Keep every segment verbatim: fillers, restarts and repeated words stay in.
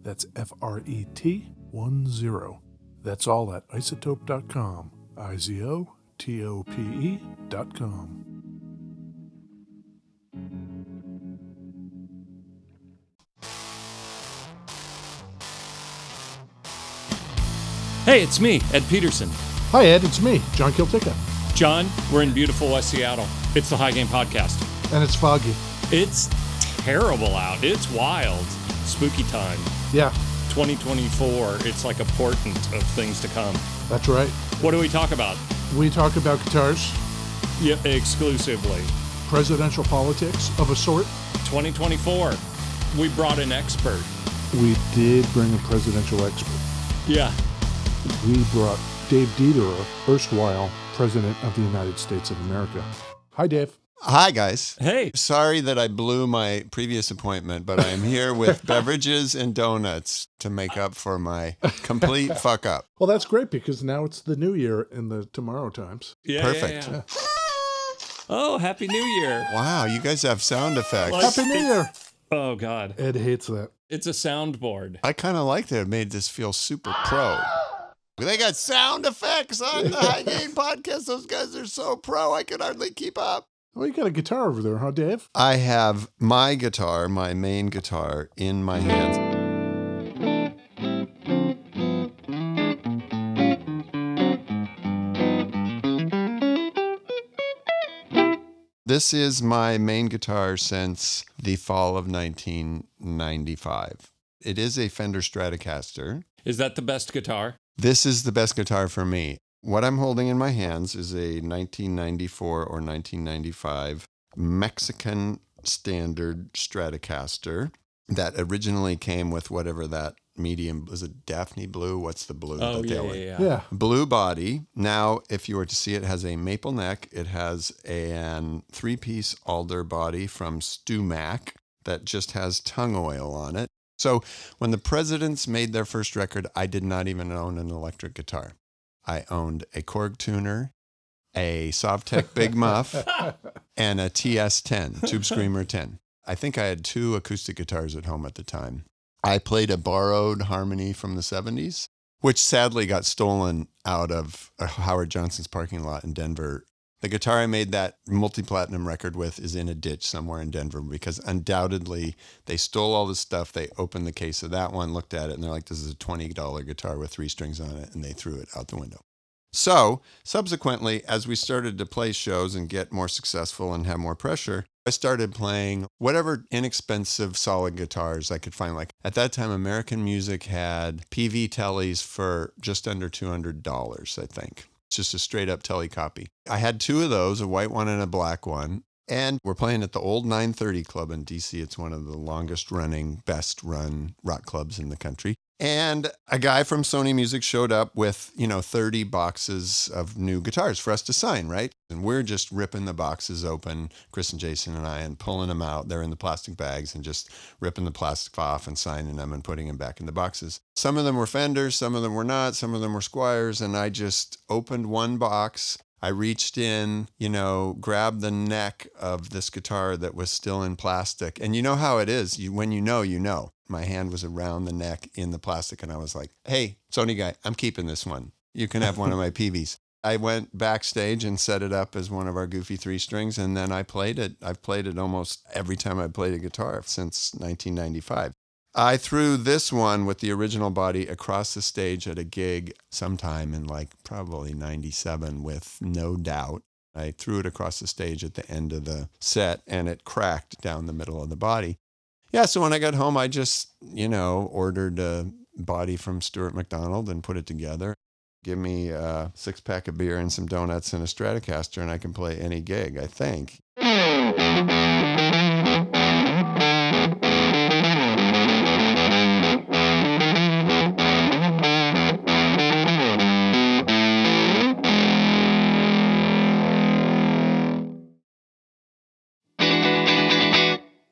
That's F R E T ten. That's all at iZotope dot com. I-Z-O-T-O-P-E dot com. Hey, it's me, Ed Peterson. Hi, Ed. It's me, John Kilcher. John, we're in beautiful West Seattle. It's the High Gain Podcast. And it's foggy. It's terrible out. It's wild. Spooky time. Yeah. twenty twenty-four, it's like a portent of things to come. That's right. What do we talk about? We talk about guitars. Yeah, exclusively. Presidential politics of a sort. twenty twenty-four, we brought an expert. We did bring a presidential expert. Yeah. We brought Dave Dederer, erstwhile President of the United States of America. Hi, Dave. Hi, guys. Hey. Sorry that I blew my previous appointment, but I am here with beverages and donuts to make up for my complete fuck up. Well, that's great because now it's the new year in the tomorrow times. Yeah, perfect. Yeah, yeah. Yeah. Oh, Happy New Year. Wow, you guys have sound effects. Like, Happy New Year. Oh, God. Ed hates that. It's a soundboard. I kind of like that. It made this feel super pro. They got sound effects on the High Gain Podcast. Those guys are so pro, I can hardly keep up. Well, you got a guitar over there, huh, Dave? I have my guitar, my main guitar, in my hands. This is my main guitar since the fall of nineteen ninety-five. It is a Fender Stratocaster. Is that the best guitar? This is the best guitar for me. What I'm holding in my hands is a nineteen ninety-four or nineteen ninety-five Mexican standard Stratocaster that originally came with whatever that medium was. It Daphne Blue? What's the blue? Oh, yeah, yeah, yeah, yeah. Blue body. Now, if you were to see it, it has a maple neck. It has a three-piece alder body from StewMac that just has tung oil on it. So when the Presidents made their first record, I did not even own an electric guitar. I owned a Korg tuner, a Sovtek Big Muff, and a T S ten, Tube Screamer ten. I think I had two acoustic guitars at home at the time. I played a borrowed Harmony from the seventies, which sadly got stolen out of Howard Johnson's parking lot in Denver. The guitar I made that multi-platinum record with is in a ditch somewhere in Denver because undoubtedly they stole all the stuff. They opened the case of that one, looked at it, and they're like, this is a twenty dollars guitar with three strings on it, and they threw it out the window. So subsequently, as we started to play shows and get more successful and have more pressure, I started playing whatever inexpensive solid guitars I could find. Like at that time, American Music had P V Tellys for just under two hundred dollars, I think. Just a straight up Tele copy. I had two of those, a white one and a black one. And we're playing at the old nine thirty Club in D C. It's one of the longest running, best run rock clubs in the country. And a guy from Sony Music showed up with, you know, thirty boxes of new guitars for us to sign, right? And we're just ripping the boxes open, Chris and Jason and I, and pulling them out. They're in the plastic bags and just ripping the plastic off and signing them and putting them back in the boxes. Some of them were Fenders, some of them were not, some of them were Squires. And I just opened one box. I reached in, you know, grabbed the neck of this guitar that was still in plastic. And you know how it is. You, when you know, you know. My hand was around the neck in the plastic, and I was like, hey, Sony guy, I'm keeping this one. You can have one of my P Vs. I went backstage and set it up as one of our goofy three strings, and then I played it. I've played it almost every time I played a guitar since nineteen ninety-five. I threw this one with the original body across the stage at a gig sometime in like probably ninety-seven with No Doubt. I threw it across the stage at the end of the set and it cracked down the middle of the body. Yeah, so when I got home, I just, you know, ordered a body from Stuart McDonald and put it together. Give me a six pack of beer and some donuts and a Stratocaster and I can play any gig, I think.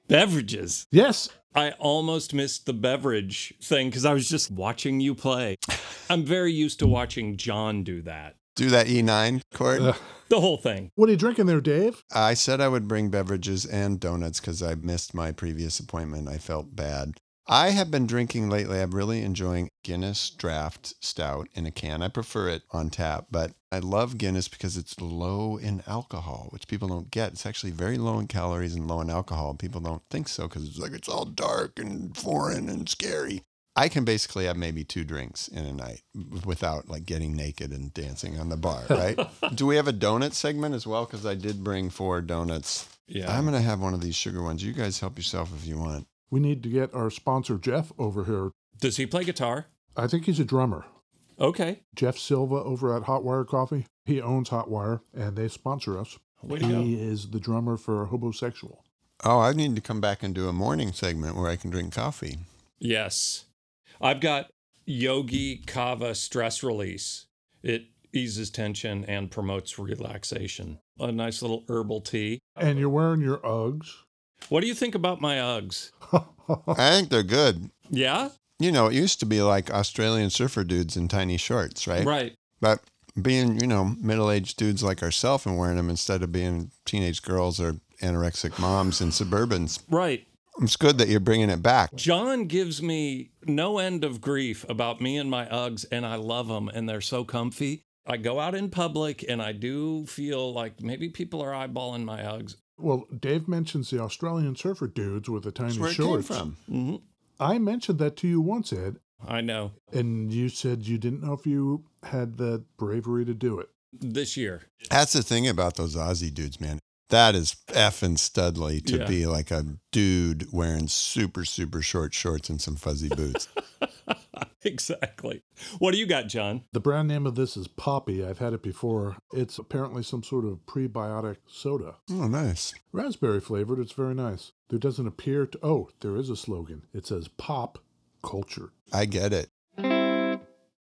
Beverages. Yes. I almost missed the beverage thing because I was just watching you play. I'm very used to watching John do that. Do that E nine chord? Uh, the whole thing. What are you drinking there, Dave? I said I would bring beverages and donuts because I missed my previous appointment. I felt bad. I have been drinking lately. I'm really enjoying Guinness Draft Stout in a can. I prefer it on tap, but I love Guinness because it's low in alcohol, which people don't get. It's actually very low in calories and low in alcohol. People don't think so because it's like it's all dark and foreign and scary. I can basically have maybe two drinks in a night without like getting naked and dancing on the bar, right? Do we have a donut segment as well? Because I did bring four donuts. Yeah, I'm going to have one of these sugar ones. You guys help yourself if you want. We need to get our sponsor, Jeff, over here. Does he play guitar? I think he's a drummer. Okay. Jeff Silva over at Hot Wire Coffee. He owns Hot Wire, and they sponsor us. Way to go. He is the drummer for Hobosexual. Oh, I need to come back and do a morning segment where I can drink coffee. Yes. I've got Yogi Kava Stress Release. It eases tension and promotes relaxation. A nice little herbal tea. And you're wearing your Uggs. What do you think about my Uggs? I think they're good. Yeah? You know, it used to be like Australian surfer dudes in tiny shorts, right? Right. But being, you know, middle-aged dudes like ourselves and wearing them instead of being teenage girls or anorexic moms in Suburbans. Right. It's good that you're bringing it back. John gives me no end of grief about me and my Uggs, and I love them, and they're so comfy. I go out in public, and I do feel like maybe people are eyeballing my Uggs. Well, Dave mentions the Australian surfer dudes with the tiny shorts. That's where it came from. Mm-hmm. I mentioned that to you once, Ed. I know. And you said you didn't know if you had the bravery to do it. This year. That's the thing about those Aussie dudes, man. That is effing studly to yeah. be like a dude wearing super, super short shorts and some fuzzy boots. Exactly. What do you got, John? The brand name of this is Poppy. I've had it before. It's apparently some sort of prebiotic soda. Oh, nice. Raspberry flavored. It's very nice. There doesn't appear to... Oh, there is a slogan. It says pop culture. I get it.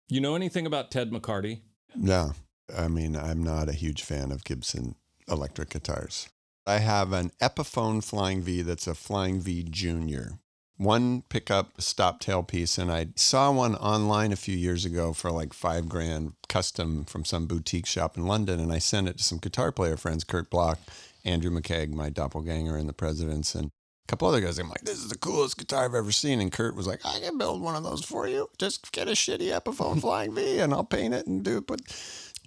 You know anything about Ted McCarty? No. I mean, I'm not a huge fan of Gibson electric guitars. I have an Epiphone Flying V that's a Flying V Junior. One pickup stop tail piece, and I saw one online a few years ago for like five grand custom from some boutique shop in London, and I sent it to some guitar player friends, Kurt Block, Andrew McKeag, my doppelganger in The Presidents, and a couple other guys. I'm like, this is the coolest guitar I've ever seen, and Kurt was like, I can build one of those for you. Just get a shitty Epiphone Flying V, and I'll paint it and do it. But...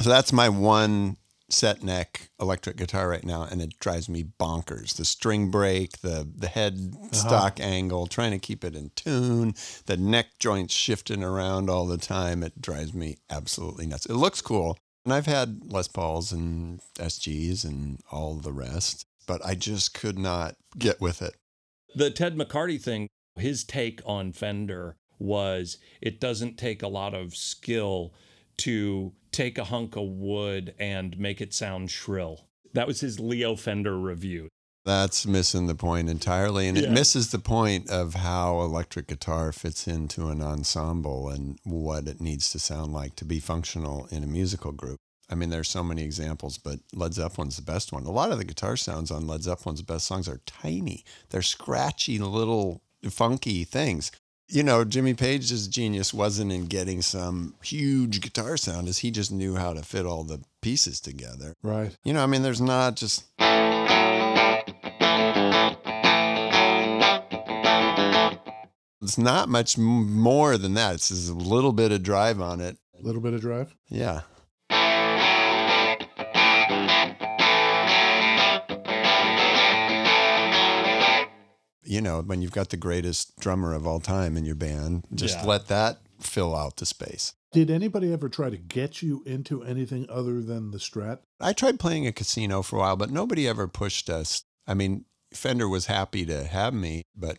So that's my one... set neck electric guitar right now, and it drives me bonkers. The string break, the the head uh-huh. stock angle, trying to keep it in tune, the neck joints shifting around all the time. It drives me absolutely nuts. It looks cool, and I've had Les Pauls and S Gs and all the rest, but I just could not get with it. The Ted McCarty thing, his take on Fender was it doesn't take a lot of skill to take a hunk of wood and make it sound shrill. That was his Leo Fender review. That's missing the point entirely. And yeah. it misses the point of how electric guitar fits into an ensemble and what it needs to sound like to be functional in a musical group. I mean, there's so many examples, but Led Zeppelin's the best one. A lot of the guitar sounds on Led Zeppelin's best songs are tiny. They're scratchy, little funky things. You know, Jimmy Page's genius wasn't in getting some huge guitar sound, as he just knew how to fit all the pieces together. Right. You know, I mean, there's not just... It's not much more than that. It's just a little bit of drive on it. A little bit of drive? Yeah. You know, when you've got the greatest drummer of all time in your band, just yeah. let that fill out the space. Did anybody ever try to get you into anything other than the Strat? I tried playing a casino for a while, but nobody ever pushed us. I mean, Fender was happy to have me, but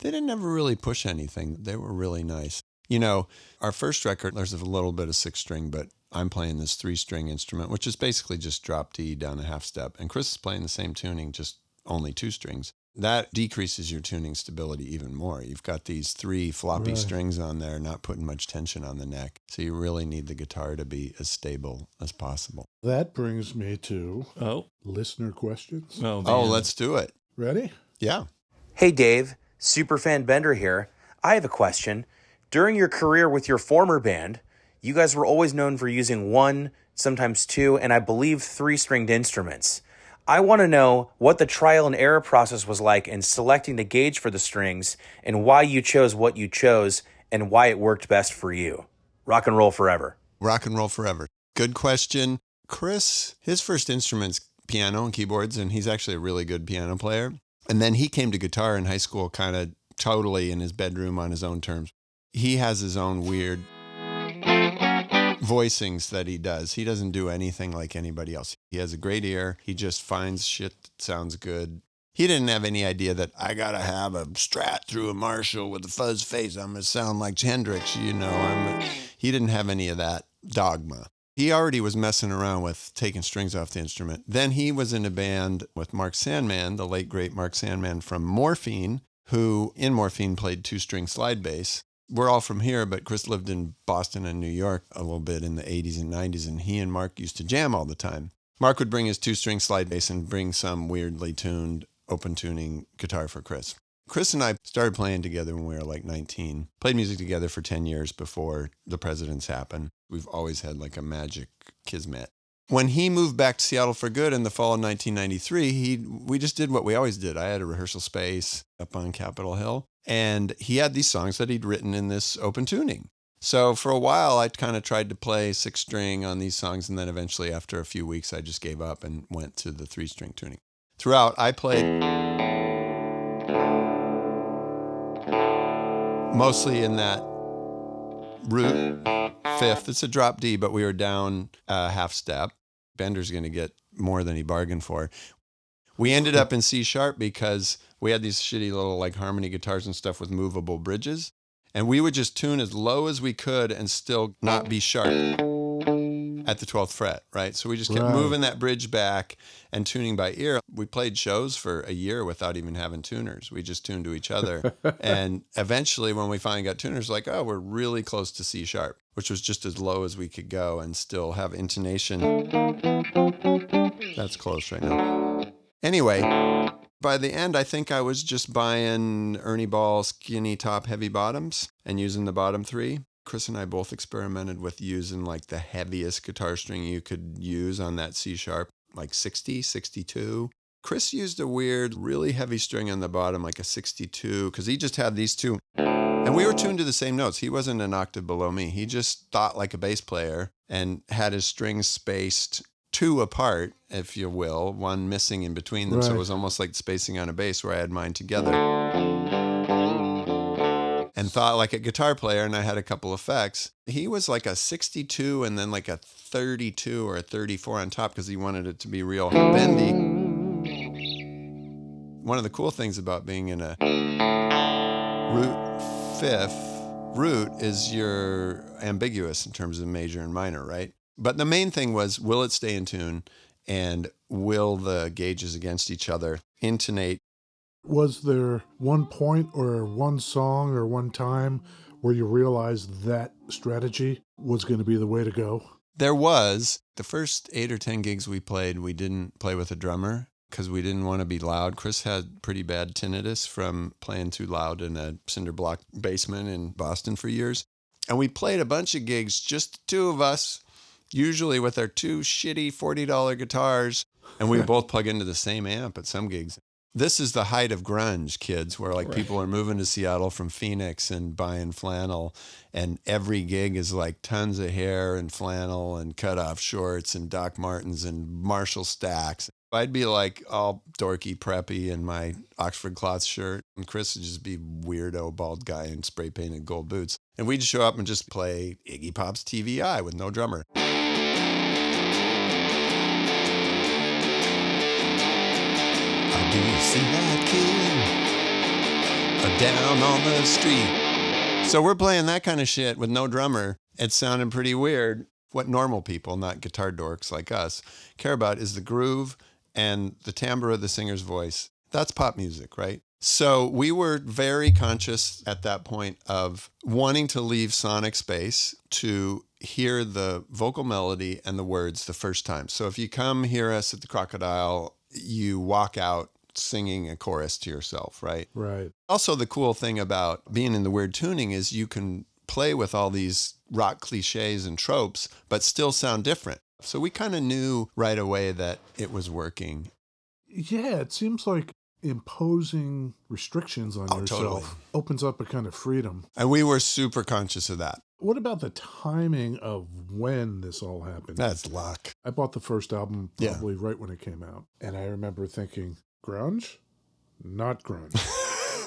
they didn't ever really push anything. They were really nice. You know, our first record, there's a little bit of six string, but I'm playing this three string instrument, which is basically just drop D down a half step. And Chris is playing the same tuning, just only two strings. That decreases your tuning stability even more. You've got these three floppy right. strings on there, not putting much tension on the neck. So you really need the guitar to be as stable as possible. That brings me to oh. listener questions. Oh, oh, let's do it. Ready? Yeah. Hey, Dave. Superfan Bender here. I have a question. During your career with your former band, you guys were always known for using one, sometimes two, and I believe three-stringed instruments. I want to know what the trial and error process was like in selecting the gauge for the strings and why you chose what you chose and why it worked best for you. Rock and roll forever. Rock and roll forever. Good question. Chris, his first instrument's piano and keyboards, and he's actually a really good piano player. And then he came to guitar in high school kind of totally in his bedroom on his own terms. He has his own weird voicings that he does. He doesn't do anything like anybody else. He has a great ear. He just finds shit that sounds good. He didn't have any idea that I gotta have a Strat through a Marshall with a fuzz face. I'm gonna sound like Hendrix, you know. I'm a... He didn't have any of that dogma. He already was messing around with taking strings off the instrument. Then he was in a band with Mark Sandman, the late great Mark Sandman from Morphine, who in Morphine played two-string slide bass. We're all from here, but Chris lived in Boston and New York a little bit in the eighties and nineties, and he and Mark used to jam all the time. Mark would bring his two-string slide bass and bring some weirdly tuned, open-tuning guitar for Chris. Chris and I started playing together when we were like nineteen, played music together for ten years before The Presidents happened. We've always had like a magic kismet. When he moved back to Seattle for good in the fall of nineteen ninety-three, he we just did what we always did. I had a rehearsal space up on Capitol Hill. And he had these songs that he'd written in this open tuning. So for a while, I kind of tried to play six string on these songs. And then eventually, after a few weeks, I just gave up and went to the three string tuning. Throughout, I played mostly in that root fifth. It's a drop D, but we were down a half step. Bender's going to get more than he bargained for. We ended up in C sharp because we had these shitty little like Harmony guitars and stuff with movable bridges. And we would just tune as low as we could and still not be sharp at the twelfth fret, right? So we just kept right. moving that bridge back and tuning by ear. We played shows for a year without even having tuners. We just tuned to each other. And eventually when we finally got tuners, like, oh, we're really close to C sharp, which was just as low as we could go and still have intonation. That's close right now. Anyway, by the end, I think I was just buying Ernie Ball skinny top heavy bottoms and using the bottom three. Chris and I both experimented with using like the heaviest guitar string you could use on that C sharp, like sixty, sixty-two. Chris used a weird, really heavy string on the bottom, like a sixty-two, because he just had these two. And we were tuned to the same notes. He wasn't an octave below me. He just thought like a bass player and had his strings spaced two apart, if you will, one missing in between them. Right. So it was almost like spacing on a bass where I had mine together. And thought like a guitar player, and I had a couple effects. He was like a sixty-two and then like a thirty-two or a thirty-four on top because he wanted it to be real bendy. One of the cool things about being in a root fifth root is you're ambiguous in terms of major and minor, right? But the main thing was, will it stay in tune? and will the gauges against each other intonate. Was there one point or one song or one time where you realized that strategy was going to be the way to go? There was. The first eight or ten gigs we played, we didn't play with a drummer because we didn't want to be loud. Chris had pretty bad tinnitus from playing too loud in a cinder block basement in Boston for years. And we played a bunch of gigs, just the two of us, usually with our two shitty forty dollars guitars, and we both plug into the same amp at some gigs. This is the height of grunge, kids, where like right. people are moving to Seattle from Phoenix and buying flannel, and every gig is like tons of hair and flannel and cutoff shorts and Doc Martens and Marshall stacks. I'd be like all dorky, preppy in my Oxford cloth shirt, and Chris would just be weirdo bald guy in spray painted gold boots. And we'd show up and just play Iggy Pop's T V I with no drummer. Do you see that kid down on the street? So we're playing that kind of shit with no drummer. It sounded pretty weird. What normal people, not guitar dorks like us, care about is the groove and the timbre of the singer's voice. That's pop music, right? So we were very conscious at that point of wanting to leave sonic space to hear the vocal melody and the words the first time. So if you come hear us at the Crocodile, you walk out singing a chorus to yourself, right? Right. Also, the cool thing about being in the weird tuning is you can play with all these rock cliches and tropes, but still sound different. So we kind of knew right away that it was working. Yeah, it seems like imposing restrictions on oh, yourself totally. opens up a kind of freedom. And we were super conscious of that. What about the timing of when this all happened? That's luck. I bought the first album probably yeah. right when it came out. And I remember thinking, grunge? Not grunge.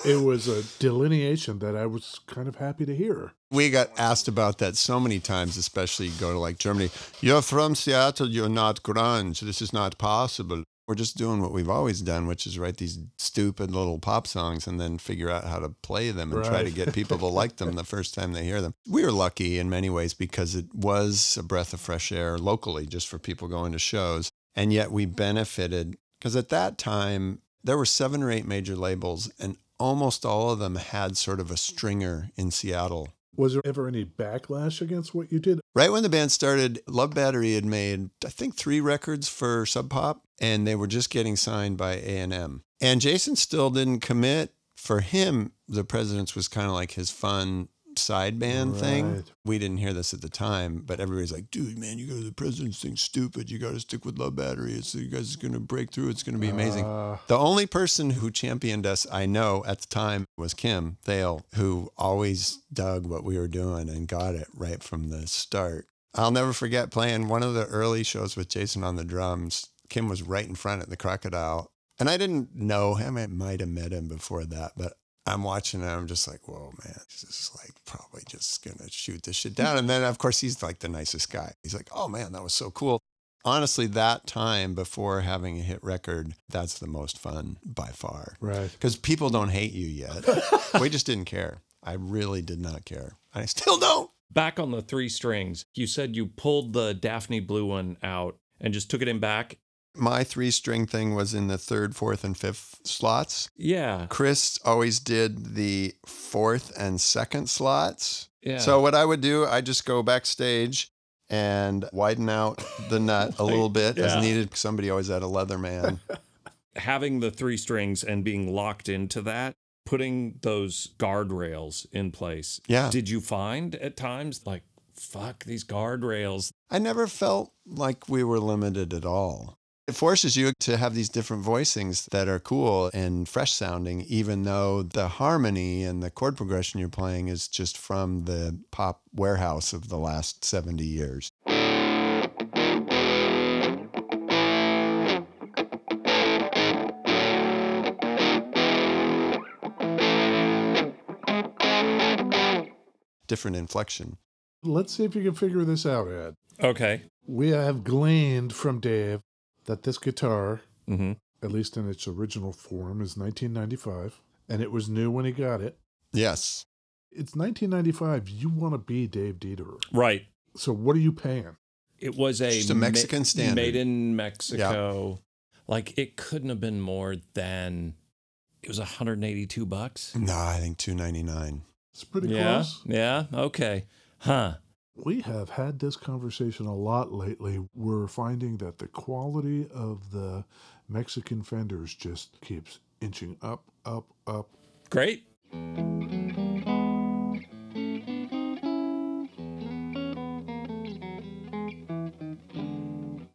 It was a delineation that I was kind of happy to hear. We got asked about that so many times, especially you go to like Germany. You're from Seattle. You're not grunge. This is not possible. We're just doing what we've always done, which is write these stupid little pop songs and then figure out how to play them and right. try to get people to like them the first time they hear them. We were lucky in many ways because it was a breath of fresh air locally just for people going to shows. And yet we benefited because at that time there were seven or eight major labels and almost all of them had sort of a stringer in Seattle. Was there ever any backlash against what you did? Right when the band started, Love Battery had made, I think, three records for Sub Pop, and they were just getting signed by A and M. And Jason still didn't commit. For him, The Presidents was kind of like his fun side band right. thing. We didn't hear this at the time, but everybody's like, dude, man, you go to The Presidents thing's stupid. You got to stick with Love Battery. It's, you guys are going to break through. It's going to be amazing. Uh... The only person who championed us, I know, at the time was Kim Thale, who always dug what we were doing and got it right from the start. I'll never forget playing one of the early shows with Jason on the drums. Kim was right in front at the Crocodile. And I didn't know him. I might have met him before that, but I'm watching and I'm just like, whoa, man, this is like probably just going to shoot this shit down. And then, of course, he's like the nicest guy. He's like, oh, man, that was so cool. Honestly, that time before having a hit record, that's the most fun by far. Right. Because people don't hate you yet. We just didn't care. I really did not care. I still don't. Back on the three strings, you said you pulled the Daphne Blue one out and just took it in back. My three-string thing was in the third, fourth, and fifth slots. Yeah. Chris always did the fourth and second slots. Yeah. So what I would do, I just go backstage and widen out the nut a little bit yeah. as needed. Somebody always had a leather man. Having the three strings and being locked into that, putting those guardrails in place. Yeah. Did you find at times like, fuck, these guardrails? I never felt like we were limited at all. It forces you to have these different voicings that are cool and fresh sounding, even though the harmony and the chord progression you're playing is just from the pop warehouse of the last seventy years. Different inflection. Let's see if you can figure this out, Ed. Okay. We have gleaned from Dave that this guitar, mm-hmm. at least in its original form, is nineteen ninety-five, and it was new when he got it. Yes. It's nineteen ninety-five. You want to be Dave Dederer. Right. So what are you paying? it was a, just a Mexican ma- standard made in Mexico. Yeah. Like it couldn't have been more than it was one hundred eighty-two bucks. No, I think two ninety-nine. It's pretty yeah. close. Yeah. Okay. Huh. We have had this conversation a lot lately. We're finding that the quality of the Mexican Fenders just keeps inching up, up, up. Great.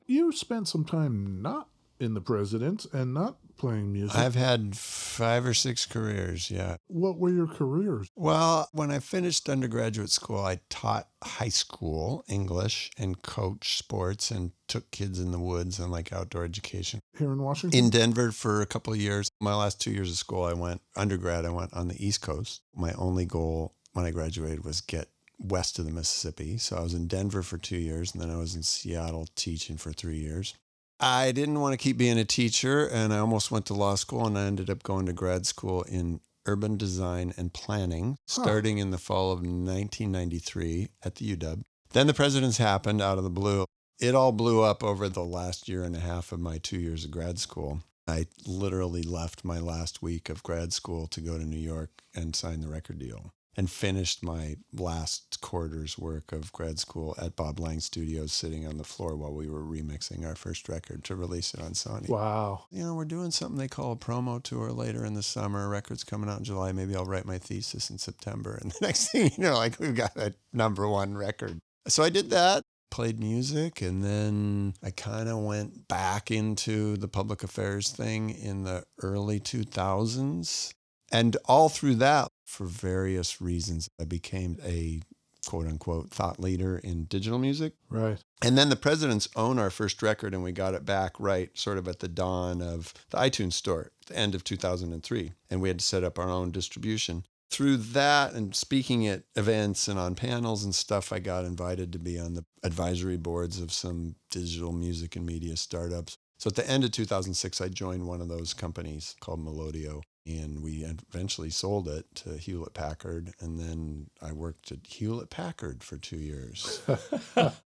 You spent some time not in the Presidents and not playing music. I've had five or six careers, yeah. What were your careers? Well, when I finished undergraduate school, I taught high school English and coached sports and took kids in the woods and like outdoor education. Here in Washington? In Denver for a couple of years. My last two years of school, I went undergrad, I went on the East Coast. My only goal when I graduated was get west of the Mississippi. So I was in Denver for two years and then I was in Seattle teaching for three years. I didn't want to keep being a teacher, and I almost went to law school, and I ended up going to grad school in urban design and planning, starting huh. in the fall of nineteen ninety-three at the U W. Then the Presidents happened out of the blue. It all blew up over the last year and a half of my two years of grad school. I literally left my last week of grad school to go to New York and sign the record deal, and finished my last quarter's work of grad school at Bob Lang Studios sitting on the floor while we were remixing our first record to release it on Sony. Wow. You know, we're doing something they call a promo tour later in the summer. Record's coming out in July. Maybe I'll write my thesis in September. And the next thing you know, like, we've got a number one record. So I did that, played music, and then I kind of went back into the public affairs thing in the early two thousands. And all through that, for various reasons, I became a quote-unquote thought leader in digital music. Right. And then the Presidents own our first record, and we got it back right sort of at the dawn of the iTunes Store, the end of two thousand three. And we had to set up our own distribution. Through that and speaking at events and on panels and stuff, I got invited to be on the advisory boards of some digital music and media startups. So at the end of two thousand six, I joined one of those companies called Melodio. And we eventually sold it to Hewlett-Packard. And then I worked at Hewlett-Packard for two years.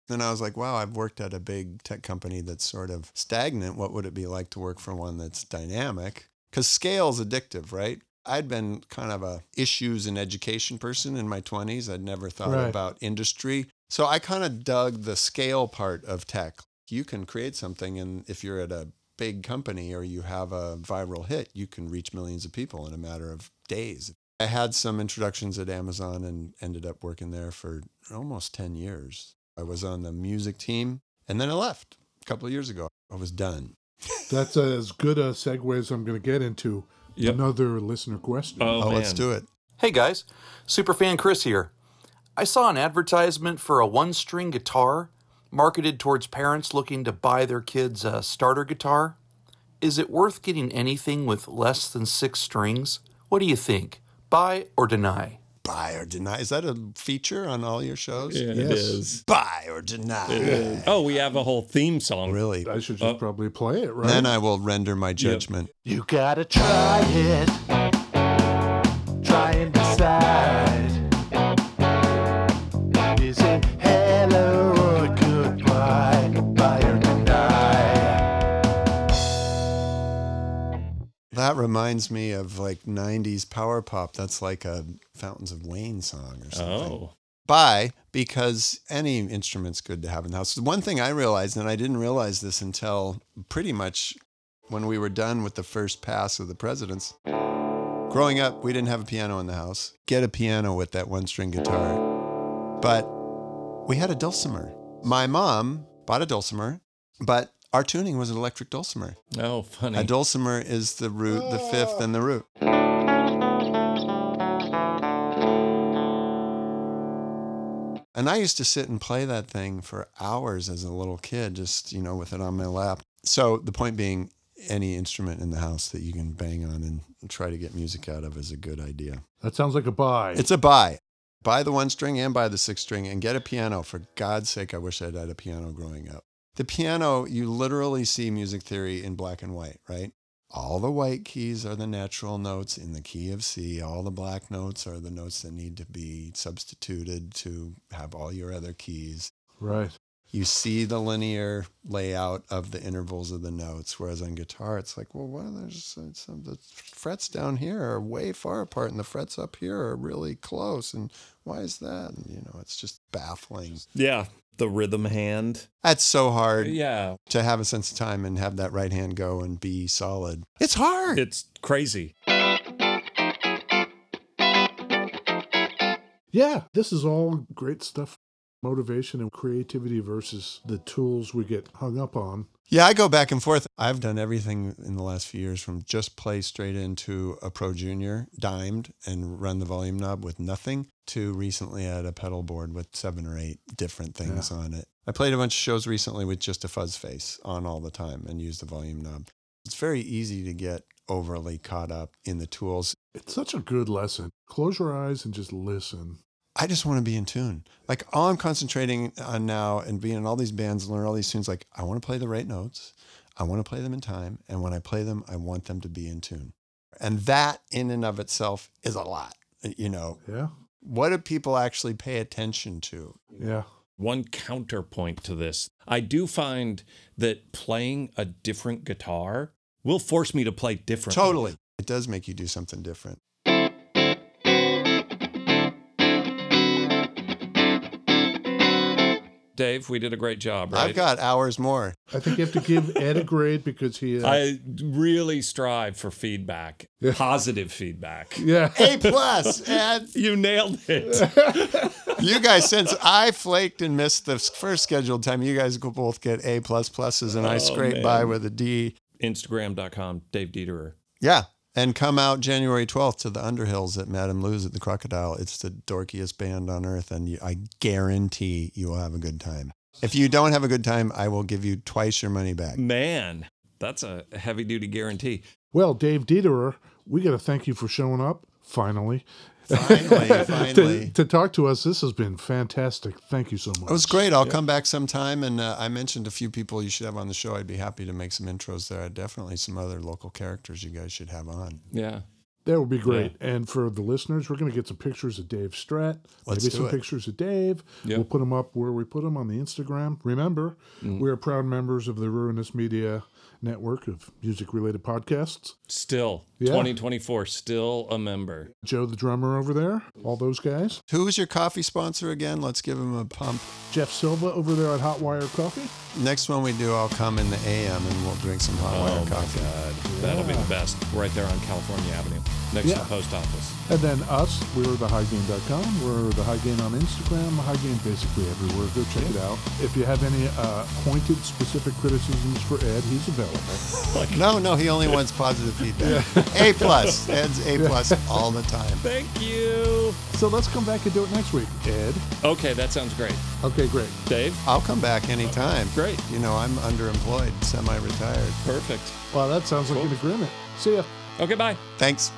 Then I was like, wow, I've worked at a big tech company that's sort of stagnant. What would it be like to work for one that's dynamic? Because scale's addictive, right? I'd been kind of a issues and education person in my twenties. I'd never thought right. about industry. So I kind of dug the scale part of tech. You can create something, and if you're at a big company or you have a viral hit, you can reach millions of people in a matter of days. I had some introductions at Amazon and ended up working there for almost ten years. I was on the music team and then I left a couple of years ago. I was done. That's as good a segue as I'm going to get into yep. another listener question. Oh, oh let's do it. Hey guys, Superfan Chris here. I saw an advertisement for a one-string guitar marketed towards parents looking to buy their kids a starter guitar. Is it worth getting anything with less than six strings? What do you think? Buy or deny? Buy or deny. Is that a feature on all your shows? Yeah, yes. It is. Buy or deny. It is. Oh, we have a whole theme song. Really? I should just oh. probably play it, right? Then I will render my judgment. Yep. You gotta try it. Try and decide. Is it hello? That reminds me of like nineties power pop. That's like a Fountains of Wayne song or something. Oh. Buy, because any instrument's good to have in the house. One thing I realized, and I didn't realize this until pretty much when we were done with the first pass of the Presidents. Growing up, we didn't have a piano in the house. Get a piano with that one-string guitar. But we had a dulcimer. My mom bought a dulcimer, but our tuning was an electric dulcimer. Oh, funny. A dulcimer is the root, the fifth, and the root. And I used to sit and play that thing for hours as a little kid, just, you know, with it on my lap. So the point being, any instrument in the house that you can bang on and try to get music out of is a good idea. That sounds like a buy. It's a buy. Buy the one string and buy the six string and get a piano. For God's sake, I wish I'd had a piano growing up. The piano, you literally see music theory in black and white, right? All the white keys are the natural notes in the key of C. All the black notes are the notes that need to be substituted to have all your other keys. Right. you see the linear layout of the intervals of the notes. Whereas on guitar, it's like, well, what are there's some the frets down here are way far apart and the frets up here are really close. And why is that? And, you know, it's just baffling. Yeah. The rhythm hand. That's so hard. Yeah. To have a sense of time and have that right hand go and be solid. It's hard. It's crazy. Yeah, this is all great stuff. Motivation and creativity versus the tools we get hung up on. Yeah, I go back and forth. I've done everything in the last few years from just play straight into a Pro Junior, dimed, and run the volume knob with nothing, to recently at a pedal board with seven or eight different things yeah. on it. I played a bunch of shows recently with just a Fuzz Face on all the time and used the volume knob. It's very easy to get overly caught up in the tools. It's such a good lesson. Close your eyes and just listen. I just want to be in tune. Like, all I'm concentrating on now and being in all these bands and learn all these tunes, like, I want to play the right notes. I want to play them in time. And when I play them, I want them to be in tune. And that in and of itself is a lot, you know? Yeah. What do people actually pay attention to? Yeah. One counterpoint to this, I do find that playing a different guitar will force me to play differently. Totally. It does make you do something different. Dave, we did a great job, right? I've got hours more. I think you have to give Ed a grade because he is... I really strive for feedback, yeah. positive feedback. Yeah. A plus, Ed. You nailed it. You guys, since I flaked and missed the first scheduled time, you guys could both get A plus pluses, and oh, I scraped man. by with a D. Instagram dot com, Dave Dederer. Yeah. And come out January twelfth to the Underhills at Madame Lou's at the Crocodile. It's the dorkiest band on earth, and you, I guarantee you will have a good time. If you don't have a good time, I will give you twice your money back. Man, that's a heavy-duty guarantee. Well, Dave Dederer, we got to thank you for showing up, finally. Finally, finally. to, to talk to us, this has been fantastic. Thank you so much. It was great. I'll yeah. come back sometime. And uh, I mentioned a few people you should have on the show. I'd be happy to make some intros there. Definitely some other local characters you guys should have on. Yeah. That would be great. Yeah. And for the listeners, we're going to get some pictures of Dave Stratt. Let's Maybe do some it. pictures of Dave. Yep. We'll put them up where we put them on the Instagram. Remember, mm. we are proud members of the Ruinous Media Network of music-related podcasts. Still, yeah. twenty twenty-four, still a member. Joe the drummer over there, all those guys. Who is your coffee sponsor again? Let's give him a pump. Jeff Silva over there at Hot Wire Coffee. Next one we do, I'll come in the A M and we'll drink some Hot oh Wire Coffee. God. Yeah. That'll be the best. Right there on California Avenue, next yeah. to the post office. And then us, we're the high gain dot com. We're The High Gain on Instagram. The High Gain basically everywhere. Go check yeah. it out. If you have any uh, pointed, specific criticisms for Ed, he's available. Like, no, no, he only wants positive feedback. Yeah. A plus. Ed's A plus yeah. all the time. Thank you. So let's come back and do it next week, Ed. Okay, that sounds great. Okay, great. Dave? I'll come back anytime. Okay, great. You know, I'm underemployed, semi-retired. Perfect. Wow, that sounds cool. Like an agreement. See ya. Okay, bye. Thanks.